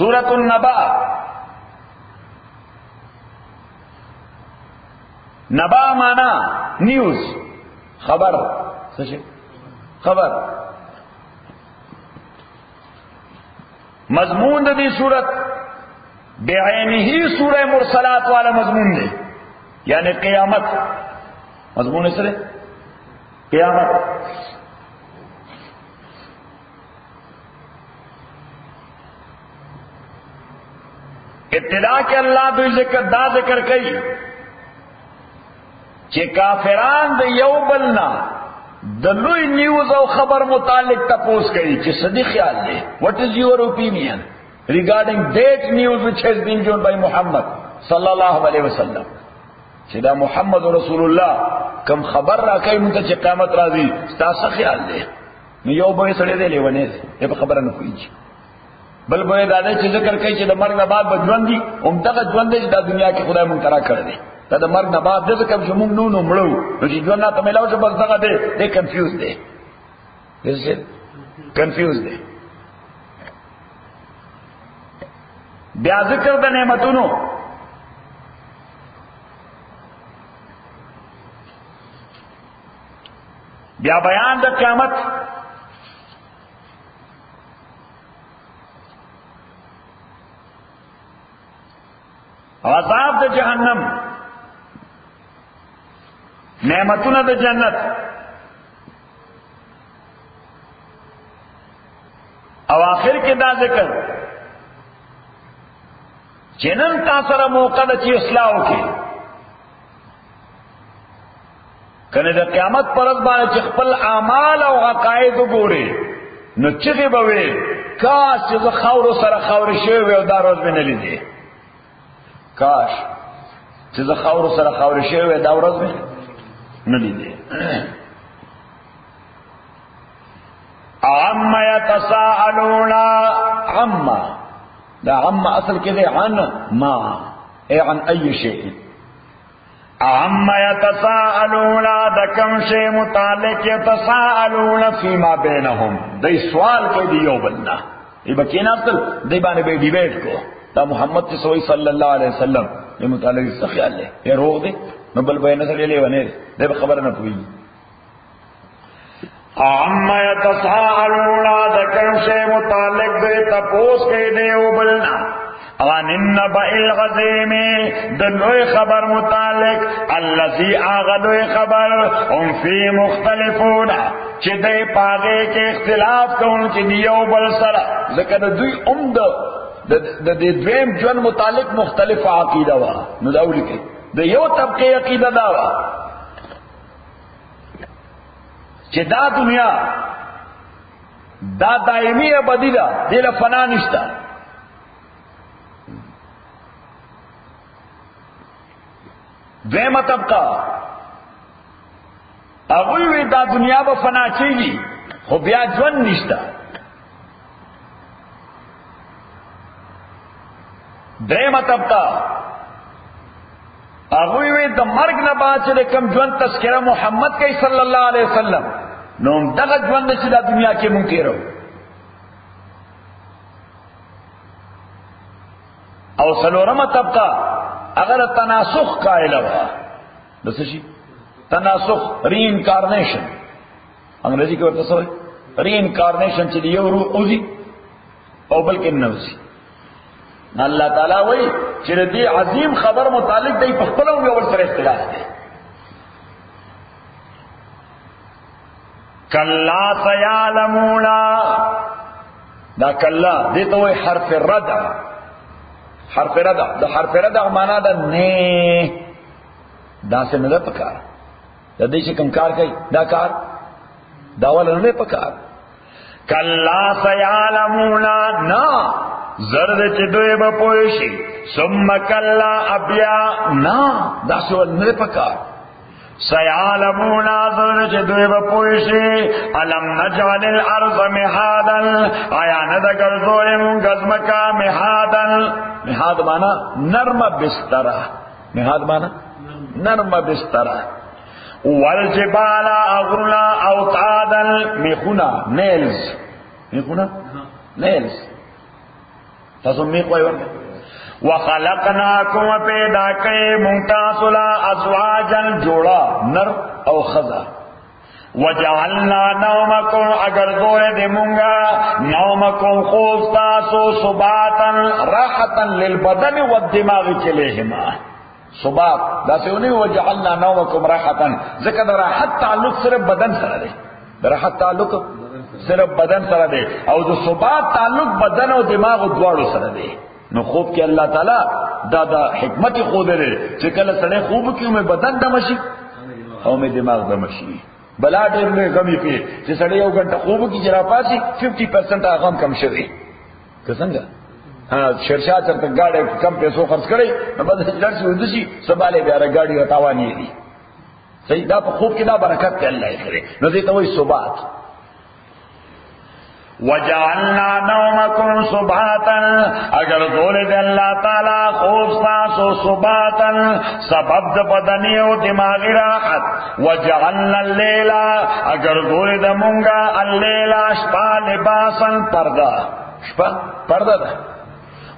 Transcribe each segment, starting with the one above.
سورۃ النبأ، نبا مانا نیوز، خبر، خبر. مضمون دی صورت بے عینی ہی سورہ مرسلات والا مضمون دے، یعنی قیامت مضمون اس لیے قیامت. ابتدا کے اللہ بھی ذکر دا ذکر کئی کہ کافران دے یو بلنا دلوی نیوز او خبر متعلق تپوس کری کہ صدی خیال دے what is your opinion regarding that news which has been given by Muhammad صلی اللہ علیہ وسلم، کہ دا محمد رسول اللہ کم خبر را کئی منتا چی قیامت راضی ستاسا خیال دے. نو یو بوئے سڑے دے لیوانے دے یا پا خبر نکوئی جی بل بوئے دا دے چی ذکر کئی چی دا مرگ نباد بجون دی امتقا جون دے چی دا دنیا کی خدای منترا کر دے تا دا مرگ نباد دے کم شمون نونو مڑو نو چی جون نا تمیلاو چی بس دقا دے دے کنفیوز دے کنفیوز دے. بیا ذکر دا نعمتونو بیا بیان دا قیامت، عذاب دا جہنم، نعمتون دا جنت او آخر کے دا ذکر جنن تاثر موقع دا چی اصلاح کے کنے دا قیامت پرز بانے چخپل اعمال او عقائد گورے نو چغی بوے کاش چیز خور و سر خور شوی وے او دا روز میں نلی دے، کاش چیز خور و سر خور شوی وے دا روز میں نلی دے. عم یتساءلون، عم دا عم اصل کے دے عن ما اے عن ای شیء، عَمَّ يَتَسَاءَلُونَ دا کم شے متعلق يَتَسَاءَلُونَ فِيمَا بَيْنَهُمْ دای سوال کوي دی یو بلنا ای بکینا تل دی باندې به ڈیبیٹ کو دا محمد کی سوئی صلی اللہ علیہ وسلم دے متعلق سخیال لے اے رو دے نبل بین سر لے ونے دے خبر نہ پوئی. عَمَّ يَتَسَاءَلُونَ دا کم شے متعلق دے تپوس کوي دی یو بلنا وَعَنِ النَّبَإِ الْعَظِيمِ دلوئے خبر متعلق الَّذِي آغدوئے خبر ہم فی مختلفون چدے پاگے کے اختلاف کا ان کی دیو بل سرا لیکن دوی امد دے دویم جون متعلق مختلف عقیدہ وا نداو لکے دے یو طبقے عقیدہ داوا چدا دنیا دا دائمی ابدی دا دیل فنا نشتا دویمہ طبقہ اگوی وی دا دنیا با فنا چیگی خو بیا جون نشتا. دویمہ طبقہ اگوی وی دا مرگ نبا چلے کم جون تذکرہ محمد کی صلی اللہ علیہ وسلم نوم دغا جون نشی دا دنیا کے منکر ہو او سلورمہ طبقہ اگر تناسخ کا علاوہ بس جی تناسخ ری انکارنیشن انگریزی کے ورطہ سوئے ری انکارنیشن چلی یو روح اوزی او بلکہ نوزی اللہ تعالیٰ وی چلی دی عظیم خبر متعلق دی پخپلوں گے اور سر اختلاف دے. کلا سیعلمونا دا کلا دیتا ہوئے حرف رد، حرف ردع دا حرف ردع مانا دا نے دا سے ندا پکار دا دیشی کم کار کئی دا کار دا والا ندا پکار. کلا سیعلمونا نا زرد چدوی بپوشی سم کلا ابیا نا دا سے والا ندا پکار. سیعلمونا زرد چدوی بپوشی علم نجعل الارض مہادا آیا ندگر ظلم گزمکا مہادا، مہاد مانا نرم بسترہ، مہاد مانا نرم بسترہ. والجبال اغرلا اوتادا میخونا نیلز، میخونا نیلز تسمی کوئی ورنہ وَخَلَقْنَاكُمْ پیدا کئے منتاسلا ازواجا جوڑا نر او خزا وَجَعَلْنَا نَوْمَكُمْ اگر زور دے مونگا نَوْمَكُمْ خوف تاسو سباتا راحتا للبدن والدماغ چلیہما سبات دا سے انہیں وَجَعَلْنَا نَوْمَكُمْ راحتا ذکر دا راحت تعلق صرف بدن سر دے راحت تعلق صرف بدن سر دے اور جو سبات تعلق بدن و دماغ دوارو سر دے نو خوب کہ اللہ تعالی دا دا حکمت خود دے چکل سڑے خوب کیوں میں بدن دمشی او میں دماغ دمشی بلا ڈر میں غمی پی چی سڑے او گھنٹہ خوب کی جرا پاسی 50% آغام کم شوی کسنگا شرشا چرتا گاڑے کم پیسو خرچ کرے نو بدن لڑسی اندسی سبالے بیارا گاڑی و تاوانی دی صحیح دا پا خوب کی دا برکت کہ اللہ کرے نو دیتا ہوئی صبات وَجَعَلْنَا نَوْمَكُمْ سُبْحَاتًا اگر دولے دے اللہ تعالی خوب ساسو سباتاً سبب دے بدنی و دماغی راحت وَجَعَلْنَا اللیلہ اگر دولے دے مونگا اللیلہ شپا لباساً پردہ شپا پردہ دا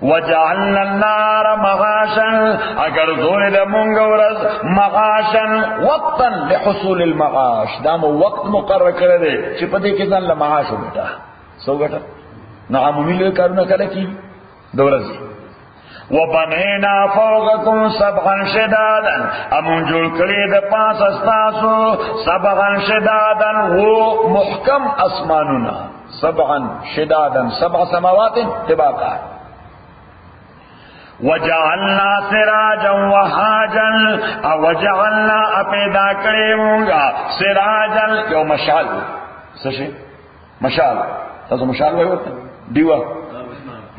وَجَعَلْنَا النَّارَ مَغَاشًا اگر دولے دے مونگا ورز مَغَاشًا وقتاً لحصول المغاش دامو وقت مقرر کردے چپدی کتاً لمغاش ہو بیٹا سو گٹا نہ عمومی لوگ کرونا کرے کی دولت جی وَبَنَيْنَا فَوْقَكُمْ سَبْغًا شِدَادًا امون جوڑ کلی دے پاس استاسو سبغا شدادا وہ محکم اسمانونا سبغا شدادا سبع سماوات طباقا وَجَعَلْنَا سِرَاجًا وَهَاجًا وَجَعَلْنَا اپیدا کرے مونگا سِرَاجًا یو مشعل سشے مشعل مشال بھائی ہوتا ہے دیوا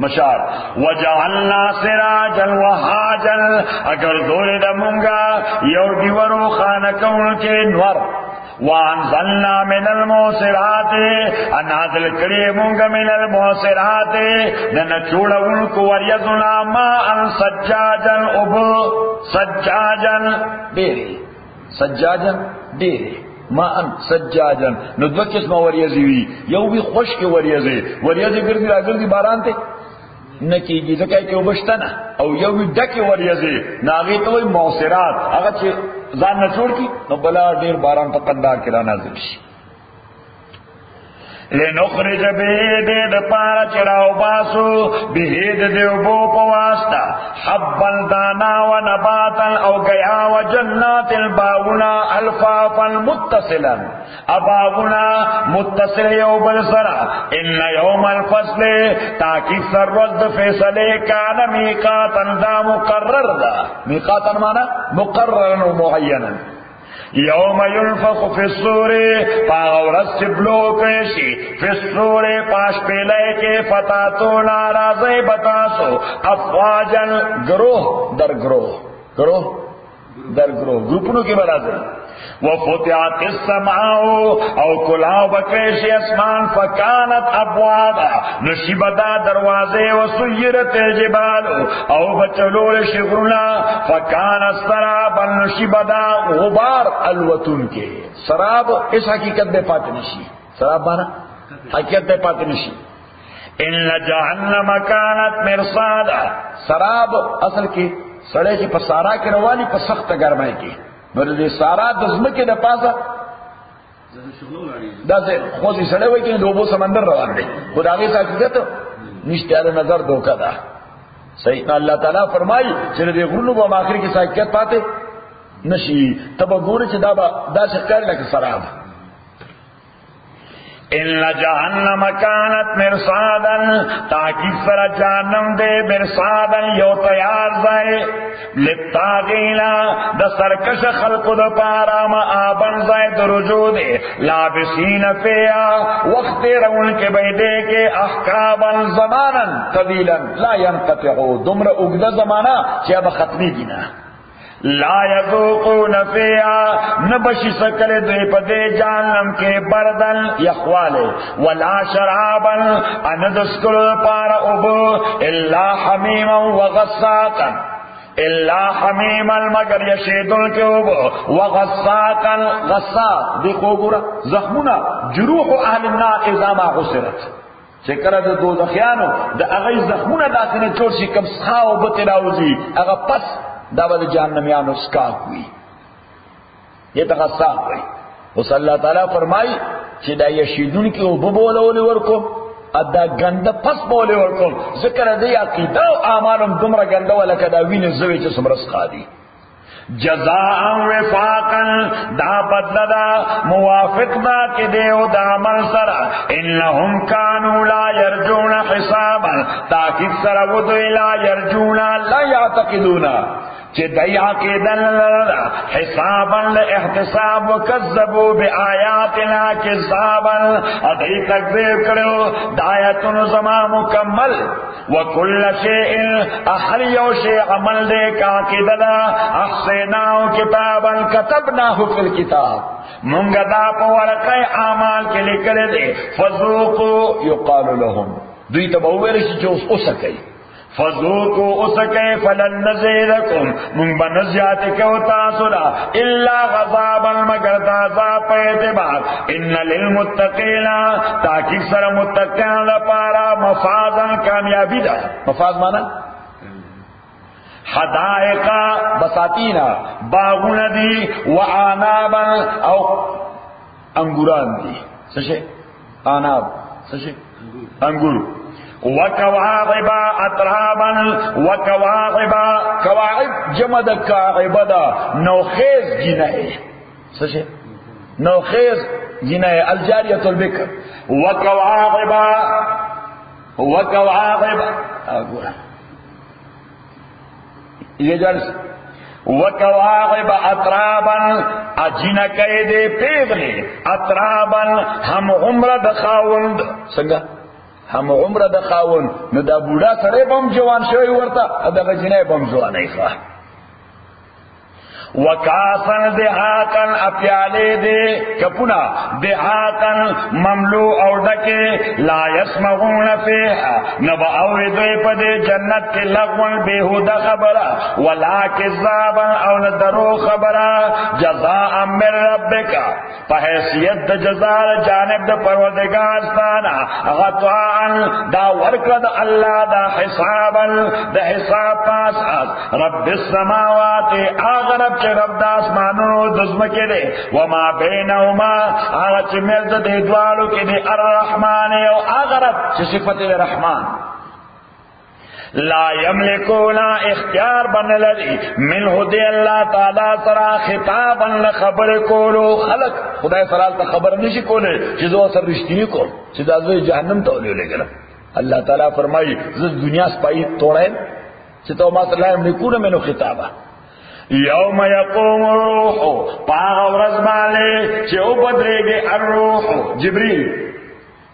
مشال وجعلنا سراجا وهاجا اگر دولے دا مونگا یو دیورو خانکون کے نور وانزلنا من الموسرات انازل کرے مونگا من الموسرات دن چوڑون کو وریزنا ماء سجاجا ابو سجاجا دیرے سجاجا دیرے ماء سجاجن نو دو قسم وریزی وی یو بھی خشک وریزی وریزی گردی را گردی باران تے نکیگی زکا کہ وبشتن او یو بھی ڈکی وریزی ناغی تو موثرات اگر چ زان نہ چھوڑ کی نو بلا دیر باران پکندا کرا نازل شی لنخرج به دید پارا چراو باسو بهید دیو بو پواستا حبا دانا و نباتا او گیا و جنات الباغنا الفافا متصلا اباغنا متصل یو بلسرا ان یوم الفصل تاکی سر رد فیصلے کان میقاتا دا مقرر دا میقاتا مانا مقرر و معینا یوم ينفخ فی الصور پاورس بلوکشی فی الصور پاش پیلے کے فتاتون رازے بتاسو افواجا گروہ در گروہ گروہ در گروہ گروپنوں کی برازے وَفُتِحَتِ السَّمْعَاءُ او کلاو بکیشی اسمان فکانت ابوابا نشیبدا دروازے وسیرت الجبال او بچلول شغرنا فکانت سرابا نشیبدا غبار الوتن کے سراب اس حقیقت دے پاتے نشی سراب مانا حقیقت دے پاتے نشی ان جہنم کانت مرصادا سراب اصل کی سڑے کی پسارا کی روالی پر سخت گرمائے کی بلدی سارا دزم کے دا پاسا دا سے خوصی سڑے ہوئے کہ دوبو سمندر روان دے خدا غیر ساکھ دے تو نشتیار نظر دھوکہ دا سیدنا اللہ تعالیٰ فرمائی چلے دے غلوب و آخر کی ساکھیت پاتے نشی تب گورے چھ دا شکر لکھ سراب اِنَّ جَهَنَّمَ كَانَتْ مِرْصَادًا تاکیب سر جہنم دے مرصاداً یو تیار زائے لِلطَّاغِینَ دا سرکش خلق دا پارا مآبن زائے درجو دے لابسین فیا وقت رون کے بیدے کے احکاباً زماناً طویلاً لا ينقطعو دمر اگدہ زمانہ چیب ختمی گینا لا یذوقون فیہا نبشی سکل دوی پدے جہنم کے بردن یخوالے ولا شرابا اندسکل پارا ابو الا حمیما وغساقا الا حمیما مگر یشیدن کے ابو وغساقا غساق دیکھو گورا زخمنا جروح اہل النار اذا ما غسرت چکر د دوزخیانو د هغه زخمونه داخله جوړ شي کم سخاو به راوځي هغه پس دا به جهنميانو سکا کوي یہ تغصا کوي اس الله تعالی فرمای چې دا یشیدون کې او بوبولول ورکو ادا ګنده پس بوله ورکو ذکر دې عقیده او اعمالم دومره ګنده ولکه دا وینې زوی چې سمرس خادي جزاء وفاقا دا بدل دا موافق دا کہ دے و دا عمل سر انہم کانو لا یرجون حسابا تاکہ سر و دوی لا یرجون لا یعتقدون چہ دیا کے دل حسابا احتساب و کذبو بی آیاتنا کذابا ادھئی تکذیب کرو دایتن زمان مکمل وکل شیئن احریو شیئ عمل دے کا کے دل احسن ناؤ کتاب الکتب نہ حکل کتاب منگا دا پورقے اعمال کے لیے کرے دے فذوقوا یقال لهم دوی تبویر سے جو اس سکے فذوقوا اسکے فلن نذیرکم من بنزیات کو تاسلا الا غضب مگر عذاب اعتبار ان للمتقین تاکہ سر متقین لپاره مفازا کامیابی دا مفاز معنی حدائق بساتین باغون دی وعنابا او انگوران دی سشے عناب سشے انگور وکواعبا اترابا وکواعبا کواعب جمع دا کاعبا دا نوخیز جنائے سشے نوخیز جنائے الجاریت البکر وکواعبا وکواعبا اگورا یہ جرس وکواغب اترابا اجینا کئے دے پیغلے اترابا ہم عمر دخاوند سنگا ہم عمر دخاوند نو دا بودا سرے بم جوان شوئی ورطا ادا غجینے بم جوان ای خواہ وکاسن دہاکن اپیالے دے کپنا دہاکن مملو اور ڈکے لا یسمعون فیہا نبا اوردے پدے جنت کے لغون بیہودہ خبرہ ولا کذابا او ندرو خبرہ جزاء من ربکا فحیثیت دا جزار جانب دا پروردگارستانا غطاءن دا ورکد اللہ دا حسابا دا حساب پاساس رب السماوات آغرب رب داس مانو دزم کے دے وما بینہما آغچ مرد دے دوالو کے دے الرحمن او آغرب چی صفت الرحمن لا یملکون اختیار بن لدی منہ دے اللہ تعالی سرا خطابا لخبر کولو خلق خدای سرال تا خبر نشی کولے چیزو سر رشتینی کول چیزو سر جہنم تولیو لے گرم اللہ تعالی فرمائی زد دنیا سپائی توڑے چیزو ما سر لا یملکون منو خطابا یوم یقوم الروح پاغ ورزمالے چه او بدرے گے الروح جبریل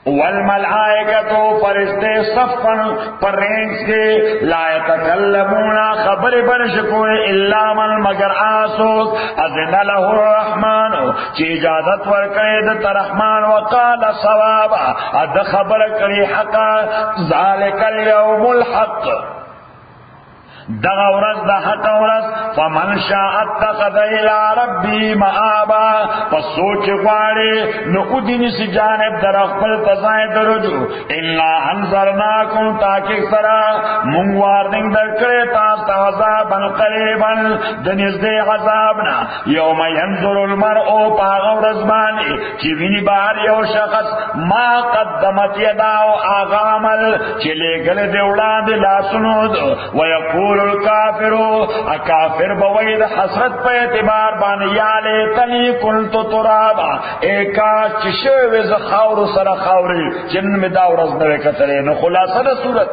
والملائکتو فرشتے صفن پرینس کے لا یتکلمون خبر برشکوئے الا من مگر آسوس اذن له الرحمن چه اجازت ورکید ترحمن وقال صوابا اد خبر کری حقا ذالک اليوم الحق دغ ورز دا حق ورز فمن شاء اتخذ الى ربی مآبا پس سوچ غواری نقودین سی جانب در اخبر تزائد رجو اِنَّا انذرناکم تاکک سرا منگواردنگ در کرے تاستا عذابا قریبا دنیز دے عذابنا یوم ینظر المرء پاغ ورز بانی چیوینی بار یو شخص ما قدمت یداو آغامل چلے گل دے اولاد لا سنود ویقول الکافرو اکافر بوید حسرت پہ اعتبار بان یا لیتنی کنت ترابا ایکاش چشوی زخاور سر خاوری جن میں داور از نوے کترے نو خلاصہ دا صورت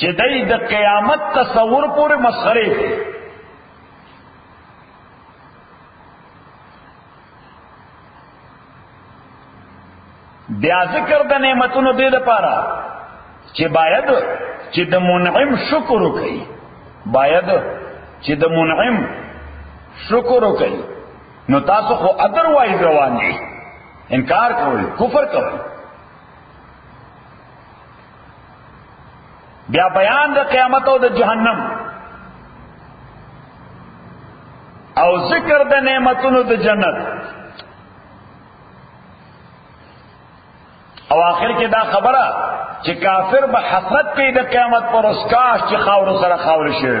چی دی دا قیامت تصور پورے مسخرے تھے بیا ذکر دا نعمتونو دے دا پارا چه باید چه د منعم شکر وکړي باید چه د منعم شکر وکړي نو تاسو خو ادروایز روان دي انکار کوئ کفر کوئ بیا بیان د قیامت او د جهنم او ذکر د نعمتونو د جنت او آخر کې دا خبره چې کافر به حسرت کوي د قیامت پر، اس کاش چې خاور سره خاور شي.